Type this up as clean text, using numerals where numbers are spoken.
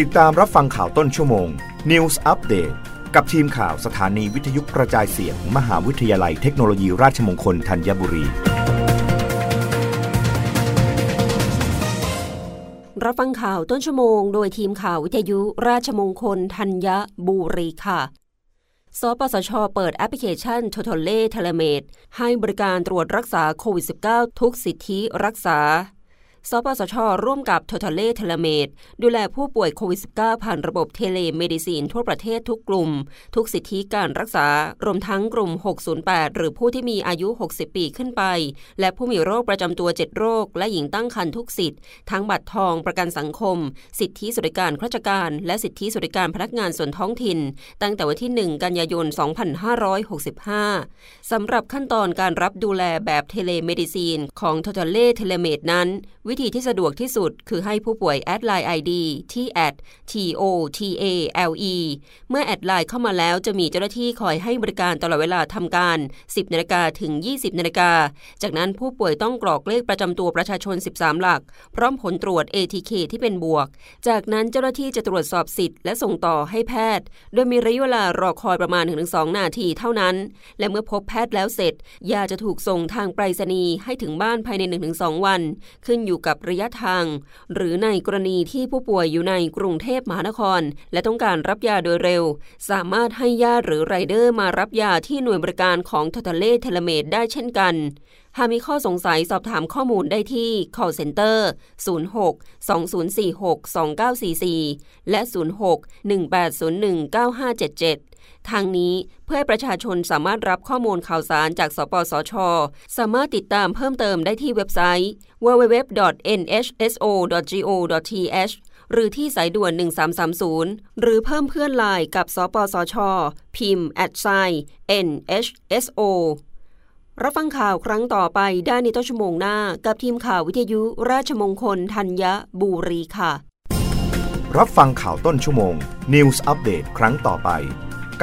ติดตามรับฟังข่าวต้นชั่วโมง News Update กับทีมข่าวสถานีวิทยุกระจายเสียง มหาวิทยาลัยเทคโนโลยีราชมงคลธัญบุรีรับฟังข่าวต้นชั่วโมงโดยทีมข่าววิทยุราชมงคลธัญบุรีค่ะสปสช.เปิดแอปพลิเคชัน Totole Telemate ให้บริการตรวจรักษาโควิด -19 ทุกสิทธิรักษาสปสช.ร่วมกับ Totole Telemate ดูแลผู้ป่วยโควิด -19 ผ่านระบบเทเลเมดิซีนทั่วประเทศทุกกลุ่มทุกสิทธิการรักษารวมทั้งกลุ่ม608หรือผู้ที่มีอายุ60ปีขึ้นไปและผู้มีโรคประจำตัว7โรคและหญิงตั้งครรภ์ทุกสิทธิ์ทั้งบัตรทองประกันสังคมสิทธิสวัสดิการราชการและสิทธิสวัสดิการพนักงานส่วนท้องถิ่นตั้งแต่วันที่1กันยายน2565สำหรับขั้นตอนการรับดูแลแบบเทเลเมดิซีนของ Totole Telemate นั้นวิธีที่สะดวกที่สุดคือให้ผู้ป่วยแอดไลน์ ID ที่ @TOTALE เมื่อแอดไลน์เข้ามาแล้วจะมีเจ้าหน้าที่คอยให้บริการตลอดเวลาทำการ 10:00 นถึง 20:00 นจากนั้นผู้ป่วยต้องกรอกเลขประจำตัวประชาชน13หลักพร้อมผลตรวจ ATK ที่เป็นบวกจากนั้นเจ้าหน้าที่จะตรวจสอบสิทธิ์และส่งต่อให้แพทย์โดยมีระยะเวลารอคอยประมาณ 1-2 นาทีเท่านั้นและเมื่อพบแพทย์แล้วเสร็จยาจะถูกส่งทางไปรษณีย์ให้ถึงบ้านภายใน 1-2 วันขึ้นอยู่กับระยะทางหรือในกรณีที่ผู้ป่วยอยู่ในกรุงเทพมหานครและต้องการรับยาโดยเร็วสามารถให้ญาติหรือไรเดอร์มารับยาที่หน่วยบริการของ Totole Telemate ได้เช่นกันหากมีข้อสงสัยสอบถามข้อมูลได้ที่ Call Center 06-2046-2944 และ 06-1801-9577ทางนี้เพื่อประชาชนสามารถรับข้อมูลข่าวสารจากสปสช.สามารถติดตามเพิ่มเติมได้ที่เว็บไซต์ www.nhso.go.th หรือที่สายด่วน 1330 หรือเพิ่มเพื่อน LINE กับสปสช.พิมพ์ @nhso รับฟังข่าวครั้งต่อไปได้ในต้นชั่วโมงหน้ากับทีมข่าววิทยุราชมงคลธัญบุรีค่ะรับฟังข่าวต้นชั่วโมง News Update ครั้งต่อไปก